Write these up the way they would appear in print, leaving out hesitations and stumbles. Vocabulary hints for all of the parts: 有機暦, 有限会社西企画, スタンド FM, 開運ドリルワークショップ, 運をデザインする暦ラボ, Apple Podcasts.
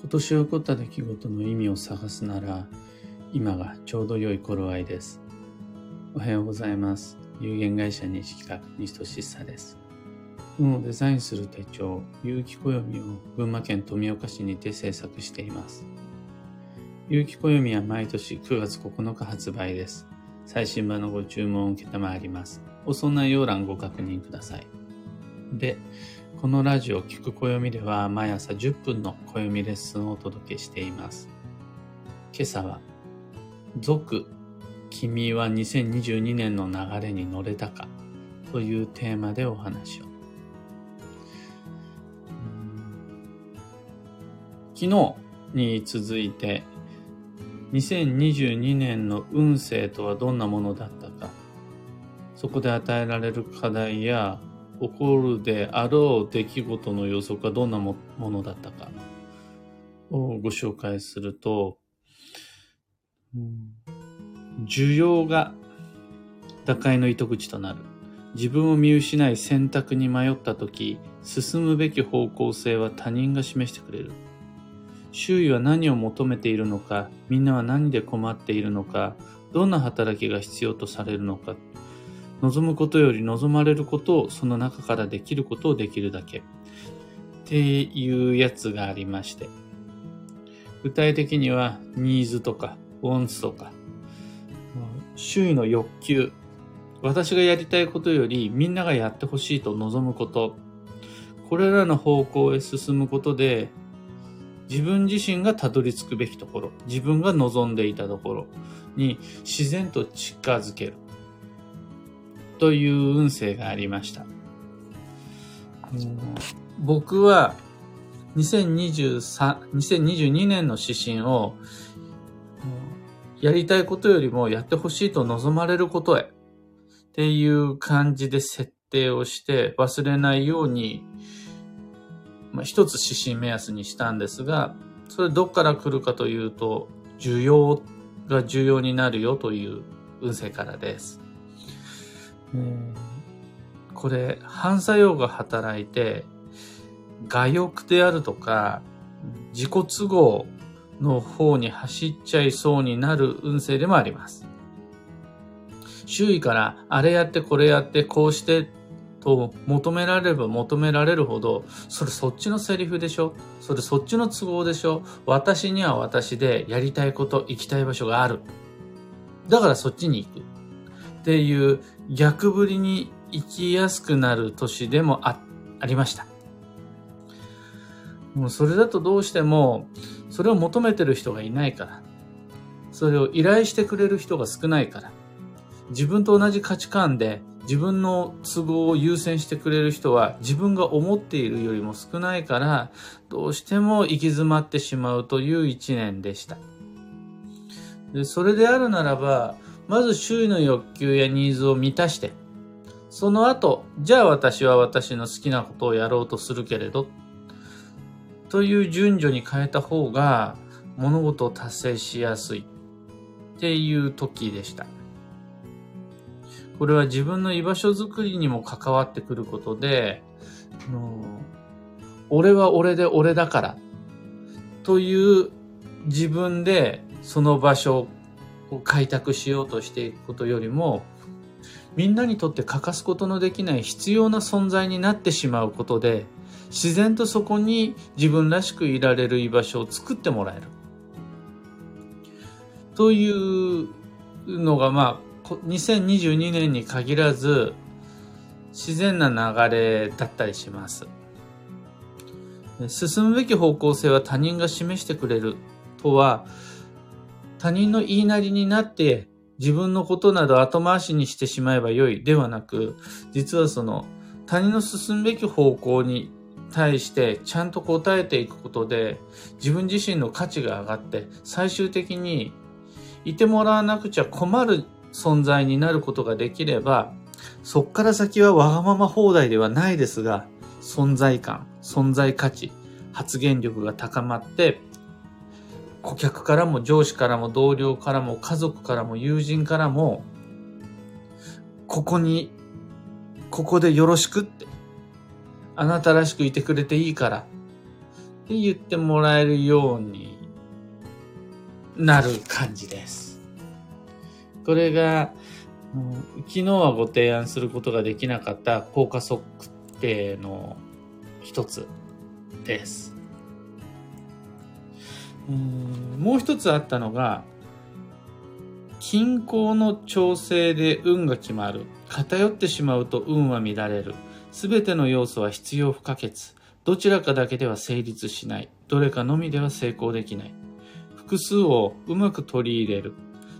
今年起こった出来事の意味を探すなら、今がちょうど良い頃合いです。おはようございます。有限会社西企画、西俊久です。運をデザインする手帳、有機暦を群馬県富岡市にて制作しています。有機暦は毎年9月9日発売です。最新版のご注文を承ります。おそんな要欄ご確認ください。で、このラジオ聞く暦では毎朝10分の暦レッスンをお届けしています。今朝は、続、君は2022年の流れに乗れたかというテーマでお話を。昨日に続いて、2022年の運勢とはどんなものだったか、そこで与えられる課題や、起こるであろう出来事の予測はどんなものだったかをご紹介すると、需要が打開の糸口となる。自分を見失い選択に迷ったとき、進むべき方向性は他人が示してくれる。周囲は何を求めているのか、みんなは何で困っているのか、どんな働きが必要とされるのか、望むことより望まれることを、その中からできることをできるだけっていうやつがありまして、具体的にはニーズとかウォンツとか周囲の欲求、私がやりたいことよりみんながやってほしいと望むこと、これらの方向へ進むことで自分自身がたどり着くべきところ、自分が望んでいたところに自然と近づけるという運勢がありました。僕は2022年の指針を、やりたいことよりもやってほしいと望まれることへっていう感じで設定をして、忘れないように、一つ指針目安にしたんですが、それどっから来るかというと、需要が重要になるよという運勢からです。これ反作用が働いて、我欲であるとか自己都合の方に走っちゃいそうになる運勢でもあります。周囲からあれやってこれやってこうしてと求められれば求められるほど、それそっちのセリフでしょ、それそっちの都合でしょ、私には私でやりたいこと、行きたい場所がある、だからそっちに行くっていう逆ぶりに生きやすくなる年でも ありました。もうそれだとどうしてもそれを求めてる人がいないから、それを依頼してくれる人が少ないから、自分と同じ価値観で自分の都合を優先してくれる人は自分が思っているよりも少ないから、どうしても行き詰まってしまうという一年でした。で、それであるならば、まず周囲の欲求やニーズを満たして、その後、じゃあ私は私の好きなことをやろうとするけれど、という順序に変えた方が物事を達成しやすいっていう時でした。これは自分の居場所づくりにも関わってくることで、俺は俺で俺だからという自分でその場所を開拓しようとしていくことよりも、みんなにとって欠かすことのできない必要な存在になってしまうことで、自然とそこに自分らしくいられる居場所を作ってもらえるというのが、2022年に限らず自然な流れだったりします。進むべき方向性は他人が示してくれるとは、他人の言いなりになって自分のことなど後回しにしてしまえばよいではなく、実はその他人の進むべき方向に対してちゃんと答えていくことで、自分自身の価値が上がって、最終的にいてもらわなくちゃ困る存在になることができれば、そっから先はわがまま放題ではないですが、存在感、存在価値、発言力が高まって、顧客からも上司からも同僚からも家族からも友人からも、ここでよろしくって、あなたらしくいてくれていいから言ってもらえるようになる感じです。これが、昨日はご提案することができなかった効果測定の一つです。もう一つあったのが、均衡の調整で運が決まる。偏ってしまうと運は乱れる。すべての要素は必要不可欠。どちらかだけでは成立しない。どれかのみでは成功できない。複数をうまく取り入れる。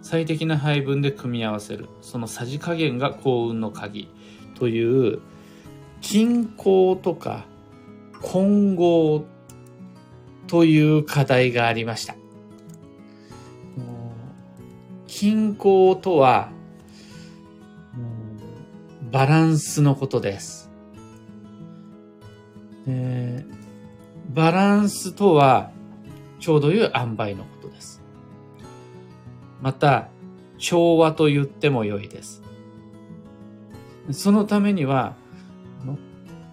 最適な配分で組み合わせる。そのさじ加減が幸運の鍵。という、均衡とか混合という課題がありました。均衡とは、バランスのことです。バランスとは、ちょうどいう塩梅のことです。また、調和と言っても良いです。そのためには、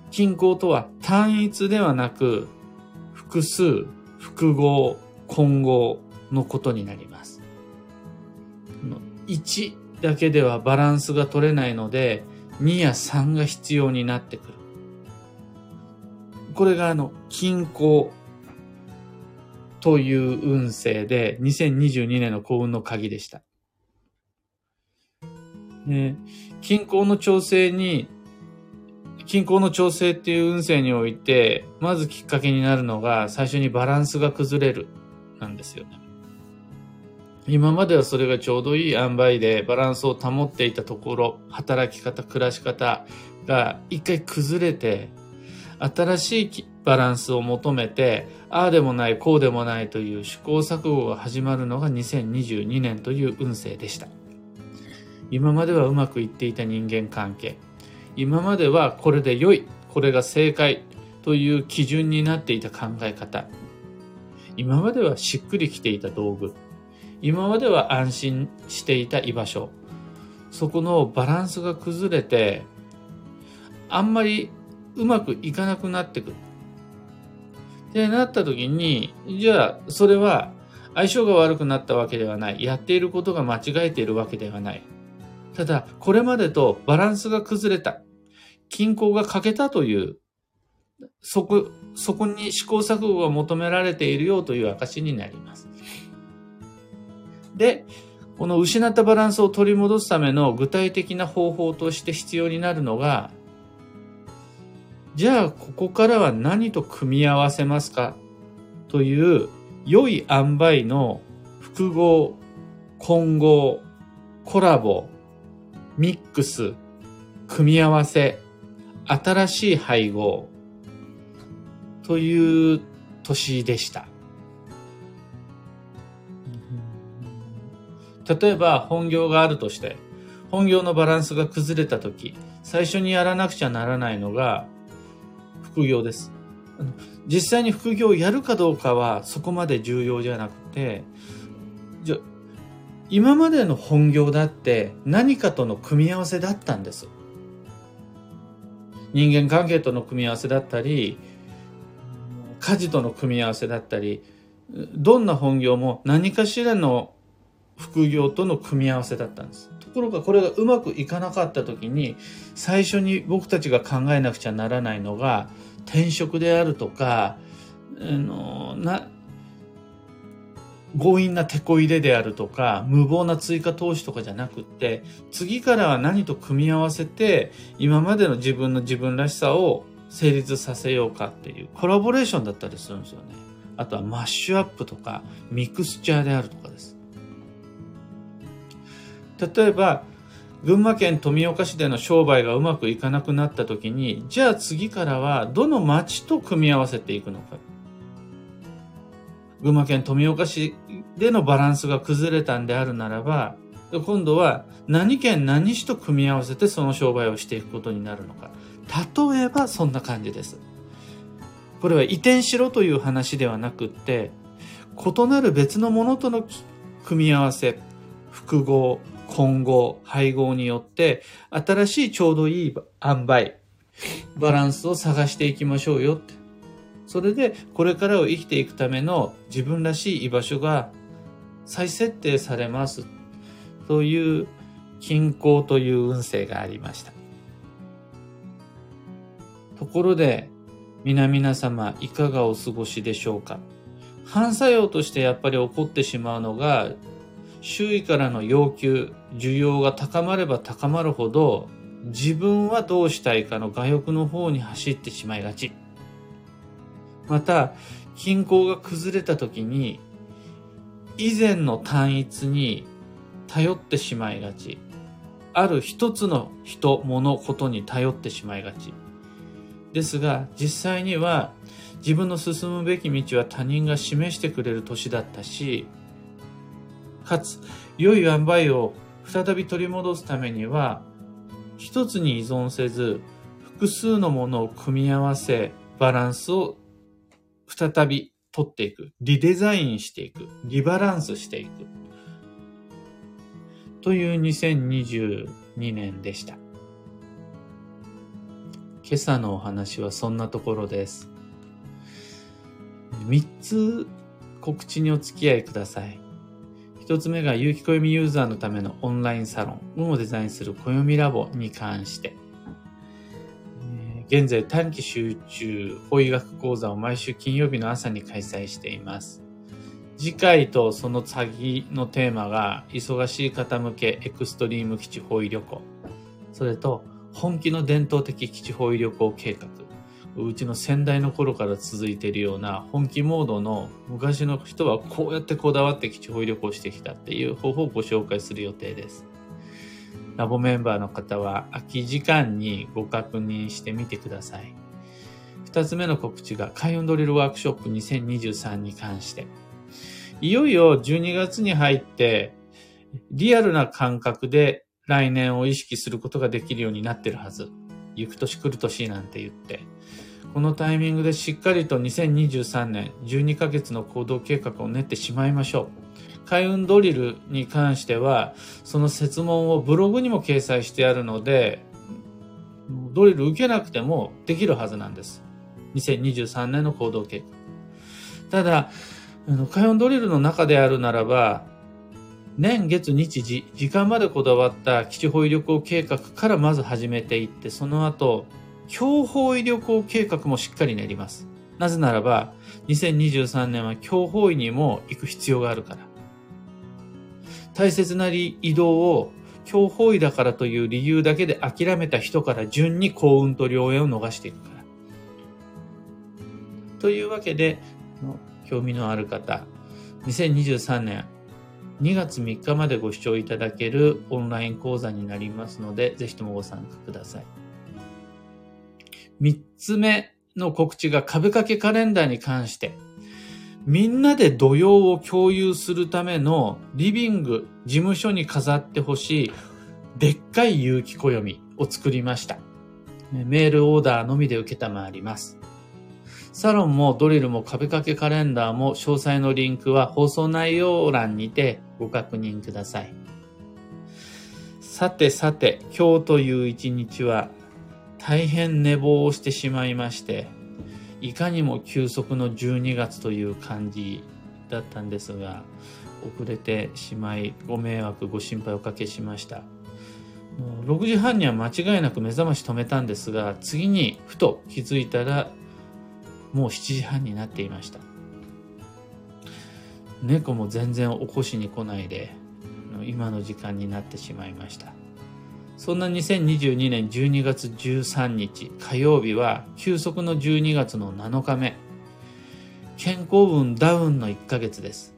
均衡とは単一ではなく、複数、複合、混合のことになります。1だけではバランスが取れないので、2や3が必要になってくる。これが均衡という運勢で、2022年の幸運の鍵でした。均衡の調整っていう運勢において、まずきっかけになるのが、最初にバランスが崩れる、なんですよね。今まではそれがちょうどいい塩梅でバランスを保っていたところ、働き方、暮らし方が一回崩れて、新しいバランスを求めて、ああでもない、こうでもないという試行錯誤が始まるのが2022年という運勢でした。今まではうまくいっていた人間関係。今まではこれで良い、これが正解という基準になっていた考え方。今まではしっくりきていた道具。今までは安心していた居場所、そこのバランスが崩れて、あんまりうまくいかなくなってくる。ってなった時に、じゃあそれは相性が悪くなったわけではない。やっていることが間違えているわけではない。ただ、これまでとバランスが崩れた。均衡が欠けたという、そこに試行錯誤が求められているよという証になります。で、この失ったバランスを取り戻すための具体的な方法として必要になるのが、じゃあここからは何と組み合わせますかという良い塩梅の複合、混合、コラボ、ミックス、組み合わせ、新しい配合という年でした。例えば本業があるとして、本業のバランスが崩れたとき、最初にやらなくちゃならないのが副業です。実際に副業をやるかどうかはそこまで重要じゃなくて、じゃ今までの本業だって何かとの組み合わせだったんです。人間関係との組み合わせだったり、家事との組み合わせだったり、どんな本業も何かしらの副業との組み合わせだったんです。ところがこれがうまくいかなかった時に、最初に僕たちが考えなくちゃならないのが転職であるとか、強引な手こ入れであるとか、無謀な追加投資とかじゃなくって、次からは何と組み合わせて今までの自分らしさを成立させようかっていうコラボレーションだったりするんですよね。あとはマッシュアップとかミクスチャーであるとかです。例えば、群馬県富岡市での商売がうまくいかなくなった時に、じゃあ次からはどの町と組み合わせていくのか。群馬県富岡市でのバランスが崩れたんであるならば、今度は何県何市と組み合わせてその商売をしていくことになるのか。例えばそんな感じです。これは移転しろという話ではなくって、異なる別のものとの組み合わせ、複合、混合、配合によって新しいちょうどいい塩梅、バランスを探していきましょうよってそれでこれからを生きていくための自分らしい居場所が再設定されますという均衡という運勢がありました。ところで皆様いかがお過ごしでしょうか。反作用としてやっぱり起こってしまうのが、周囲からの要求、需要が高まれば高まるほど自分はどうしたいかの我欲の方に走ってしまいがち。また均衡が崩れた時に以前の単一に頼ってしまいがち。ある一つの人、物、ことに頼ってしまいがち。ですが実際には自分の進むべき道は他人が示してくれる年だったし、かつ良い塩梅を再び取り戻すためには一つに依存せず複数のものを組み合わせバランスを再び取っていく、リデザインしていく、リバランスしていくという2022年でした。今朝のお話はそんなところです。3つ告知にお付き合いください。1つ目が有機暦ユーザーのためのオンラインサロン、運をデザインする暦ラボに関して、現在短期集中法医学講座を毎週金曜日の朝に開催しています。次回とその次のテーマが忙しい方向けエクストリーム基地方位旅行、それと本気の伝統的基地方位旅行計画、うちの先代の頃から続いているような本気モードの昔の人はこうやってこだわって基地方位旅行してきたっていう方法をご紹介する予定です。ラボメンバーの方は空き時間にご確認してみてください。2つ目の告知が開運ドリルワークショップ2023に関して、いよいよ12月に入ってリアルな感覚で来年を意識することができるようになってるはず。行く年来る年なんて言って、このタイミングでしっかりと2023年12ヶ月の行動計画を練ってしまいましょう。開運ドリルに関してはその設問をブログにも掲載してあるので、ドリル受けなくてもできるはずなんです、2023年の行動計画。ただ開運ドリルの中であるならば、年月日時、時間までこだわった基地方位旅行計画からまず始めていって、その後強方位旅行計画もしっかり練ります。なぜならば2023年は強方位にも行く必要があるから。大切な移動を強方位だからという理由だけで諦めた人から順に幸運と良縁を逃していくから。というわけで興味のある方、2023年2月3日までご視聴いただけるオンライン講座になりますので、ぜひともご参加ください。3つ目の告知が壁掛けカレンダーに関して、みんなで土曜を共有するためのリビング、事務所に飾ってほしいでっかい有機暦を作りました。メールオーダーのみで承ります。サロンもドリルも壁掛けカレンダーも詳細のリンクは放送内容欄にてご確認ください。さて、今日という一日は大変寝坊をしてしまいまして、いかにも休息の12月という感じだったんですが、遅れてしまいご迷惑ご心配おかけしました。6時半には間違いなく目覚まし止めたんですが、次にふと気づいたらもう7時半になっていました。猫も全然起こしに来ないで、今の時間になってしまいました。そんな2022年12月13日火曜日は休息の12月の7日目。健康運ダウンの1ヶ月です。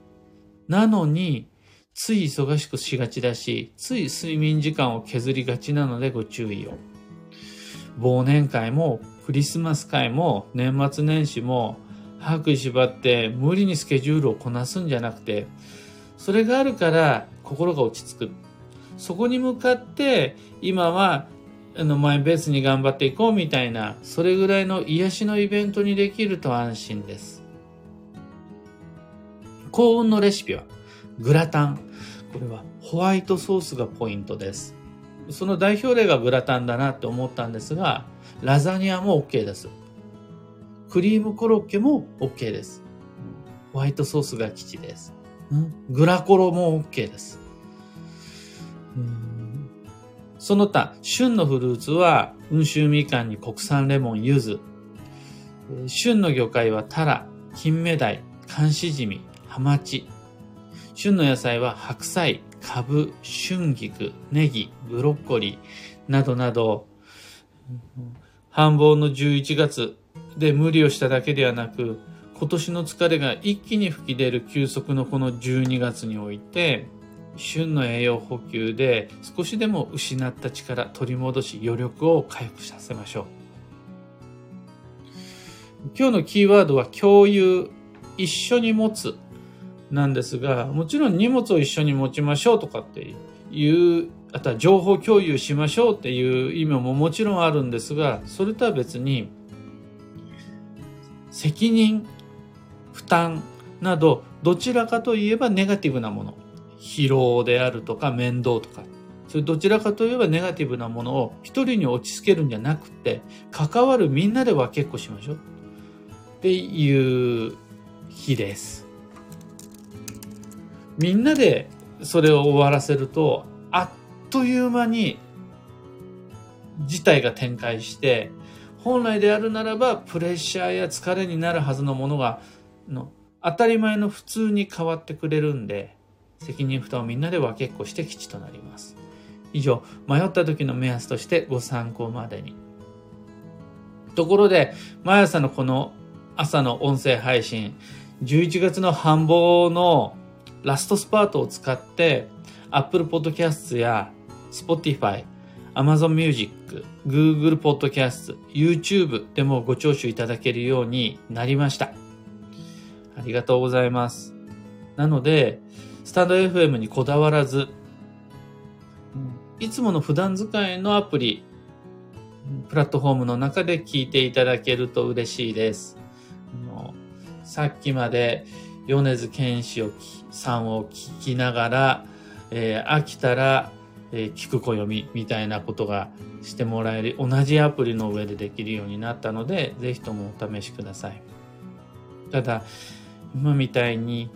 なのについ忙しくしがちだし、つい睡眠時間を削りがちなのでご注意を。忘年会もクリスマス会も年末年始も歯食いしばって無理にスケジュールをこなすんじゃなくて、それがあるから心が落ち着く。そこに向かって今はマイペースに頑張っていこうみたいな、それぐらいの癒しのイベントにできると安心です。幸運のレシピはグラタン。これはホワイトソースがポイントです。その代表例がグラタンだなって思ったんですが、ラザニアも OK です。クリームコロッケも OK です。ホワイトソースが吉です。グラコロも OK です。その他、旬のフルーツは、温州みかんに国産レモン、柚子。旬の魚介はタラ、金目鯛、寒しじみ、ハマチ。旬の野菜は白菜、カブ、春菊、ネギ、ブロッコリーなどなど、繁忙の11月で無理をしただけではなく、今年の疲れが一気に吹き出る休息のこの12月において、旬の栄養補給で少しでも失った力、取り戻し余力を回復させましょう。今日のキーワードは共有、一緒に持つなんですが、もちろん荷物を一緒に持ちましょうとかっていう、あとは情報共有しましょうっていう意味ももちろんあるんですが、それとは別に責任、負担などどちらかといえばネガティブなもの、疲労であるとか面倒とか、それどちらかといえばネガティブなものを一人に落ち着けるんじゃなくて、関わるみんなで分けっこしましょうっていう日です。みんなでそれを終わらせると、あっという間に事態が展開して、本来であるならばプレッシャーや疲れになるはずのものが当たり前の普通に変わってくれるんで、責任負担をみんなで分けっこして吉となります。以上、迷った時の目安としてご参考までに。ところで、毎朝のこの朝の音声配信、11月の繁忙のラストスパートを使って、Apple Podcasts や Spotify、Amazon Music、Google Podcasts、YouTube でもご聴取いただけるようになりました。ありがとうございます。なので、スタンド FM にこだわらず、いつもの普段使いのアプリ、プラットフォームの中で聞いていただけると嬉しいです。さっきまで米津玄師さんを聞きながら、飽きたら、聞く暦みたいなことがしてもらえる、同じアプリの上でできるようになったので、ぜひともお試しください。ただ、今みたいに、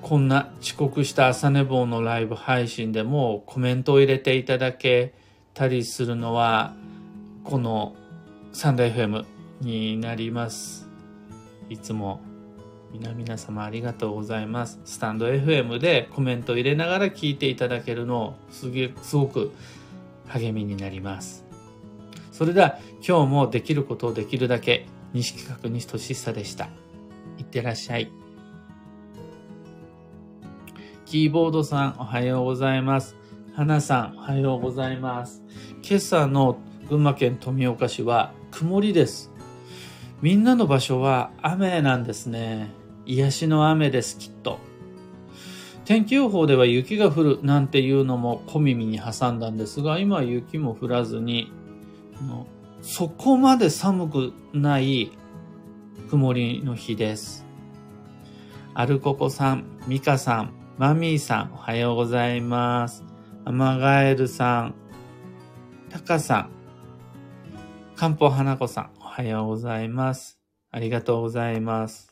こんな遅刻した朝寝坊のライブ配信でもコメントを入れていただけたりするのはこのサンダー FM になります。いつも皆様ありがとうございます。スタンド FM でコメントを入れながら聞いていただけるのすごく励みになります。それでは今日もできることをできるだけ、西企画西俊久でした。いってらっしゃい。キーボードさんおはようございます。花さんおはようございます。今朝の群馬県富岡市は曇りです。みんなの場所は雨なんですね。癒しの雨ですきっと。天気予報では雪が降るなんていうのも小耳に挟んだんですが、今は雪も降らずに、そこまで寒くない曇りの日です。アルココさん、ミカさん、マミーさん、おはようございます。アマガエルさん、タカさん、カンポ花子さん、おはようございます。ありがとうございます。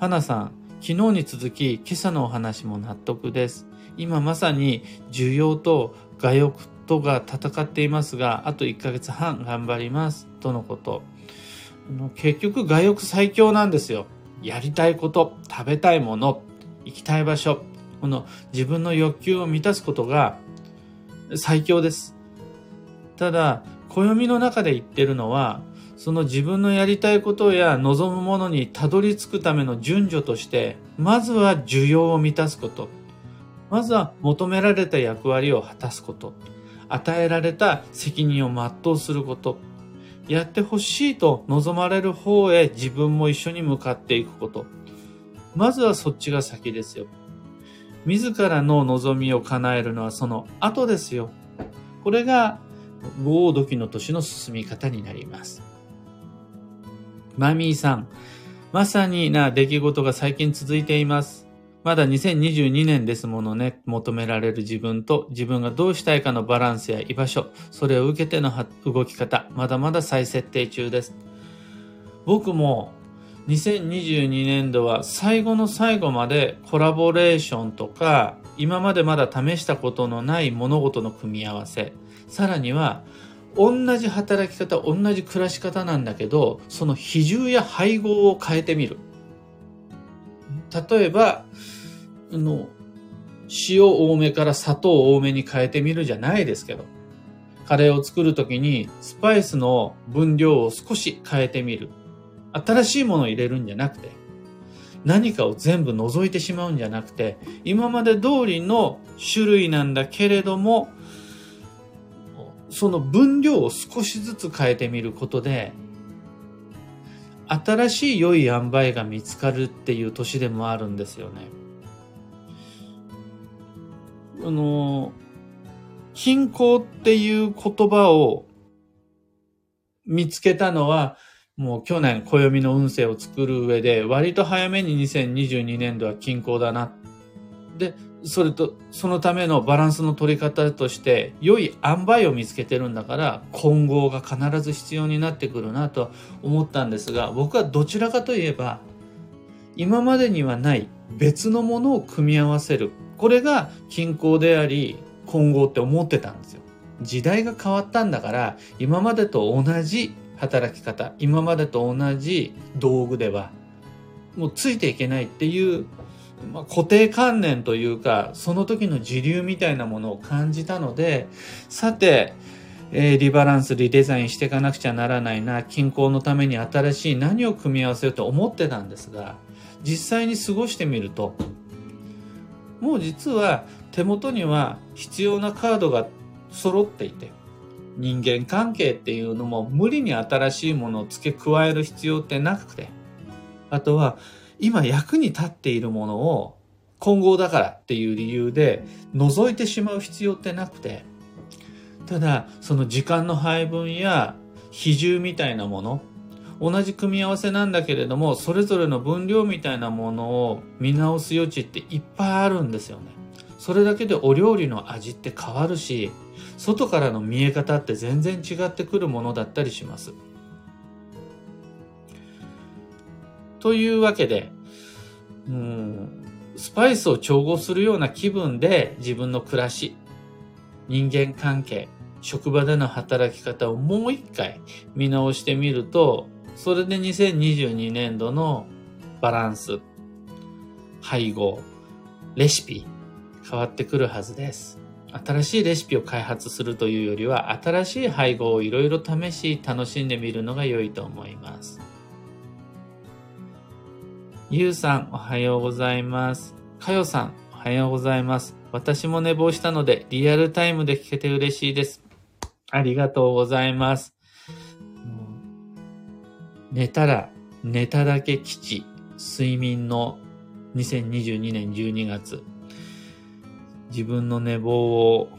花さん、昨日に続き、今朝のお話も納得です。今まさに需要と我欲とが戦っていますが、あと1ヶ月半頑張ります。とのこと。結局、我欲最強なんですよ。やりたいこと、食べたいもの、行きたい場所、この自分の欲求を満たすことが最強です。ただ、暦の中で言ってるのは、その自分のやりたいことや望むものにたどり着くための順序として、まずは需要を満たすこと。まずは求められた役割を果たすこと。与えられた責任を全うすること。やってほしいと望まれる方へ自分も一緒に向かっていくこと。まずはそっちが先ですよ。自らの望みを叶えるのはその後ですよ。これが豪土期の年の進み方になります。マミーさん、まさにな出来事が最近続いています。まだ2022年ですものね。求められる自分と自分がどうしたいかのバランスや居場所、それを受けての動き方、まだまだ再設定中です。僕も2022年度は最後の最後までコラボレーションとか、今までまだ試したことのない物事の組み合わせ、さらには同じ働き方、同じ暮らし方なんだけど、その比重や配合を変えてみる。例えば塩多めから砂糖多めに変えてみるじゃないですけど、カレーを作るときにスパイスの分量を少し変えてみる。新しいものを入れるんじゃなくて、何かを全部除いてしまうんじゃなくて、今まで通りの種類なんだけれども、その分量を少しずつ変えてみることで、新しい良い塩梅が見つかるっていう年でもあるんですよね。均衡っていう言葉を見つけたのは、もう去年暦の運勢を作る上で割と早めに2022年度は均衡だな。で、それとそのためのバランスの取り方として良い塩梅を見つけてるんだから、混合が必ず必要になってくるなと思ったんですが、僕はどちらかといえば今までにはない別のものを組み合わせる、これが均衡であり混合って思ってたんですよ。時代が変わったんだから、今までと同じ働き方、今までと同じ道具ではもうついていけないっていう、固定観念というか、その時の時流みたいなものを感じたので、さて、リバランス、リデザインしていかなくちゃならないな、均衡のために新しい何を組み合わせようと思ってたんですが、実際に過ごしてみると、もう実は手元には必要なカードが揃っていて、人間関係っていうのも無理に新しいものを付け加える必要ってなくて、あとは今役に立っているものを混合だからっていう理由で除いてしまう必要ってなくて、ただその時間の配分や比重みたいなもの、同じ組み合わせなんだけれどもそれぞれの分量みたいなものを見直す余地っていっぱいあるんですよね。それだけでお料理の味って変わるし、外からの見え方って全然違ってくるものだったりします。というわけで、スパイスを調合するような気分で自分の暮らし、人間関係、職場での働き方をもう一回見直してみると、それで2022年度のバランス、配合、レシピ、変わってくるはずです。新しいレシピを開発するというよりは、新しい配合をいろいろ試し、楽しんでみるのが良いと思います。ゆうさん、おはようございます。かよさん、おはようございます。私も寝坊したので、リアルタイムで聞けて嬉しいです。ありがとうございます。寝たら、寝ただけ吉、睡眠の2022年12月。自分の寝坊を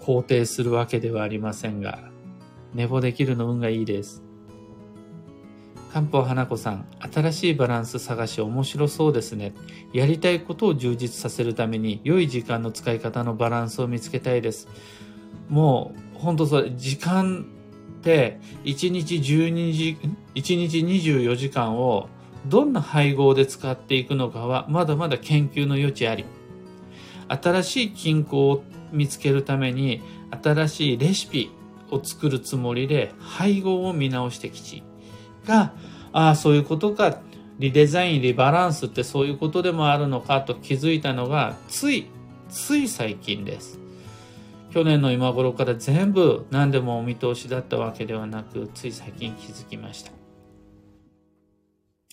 肯定するわけではありませんが、寝坊できるの運がいいです。かんぽう花子さん、新しいバランス探し面白そうですね。やりたいことを充実させるために良い時間の使い方のバランスを見つけたいです。もう本当それ、時間って1日24時間をどんな配合で使っていくのかはまだまだ研究の余地あり。新しい均衡を見つけるために新しいレシピを作るつもりで配合を見直してきちが、ああそういうことか、リデザイン、リバランスってそういうことでもあるのかと気づいたのがつい最近です。去年の今頃から全部何でもお見通しだったわけではなく、つい最近気づきました。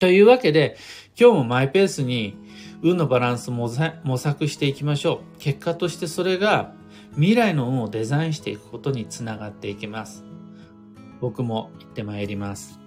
というわけで、今日もマイペースに運のバランスを模索していきましょう。結果としてそれが未来の運をデザインしていくことにつながっていきます。僕も行ってまいります。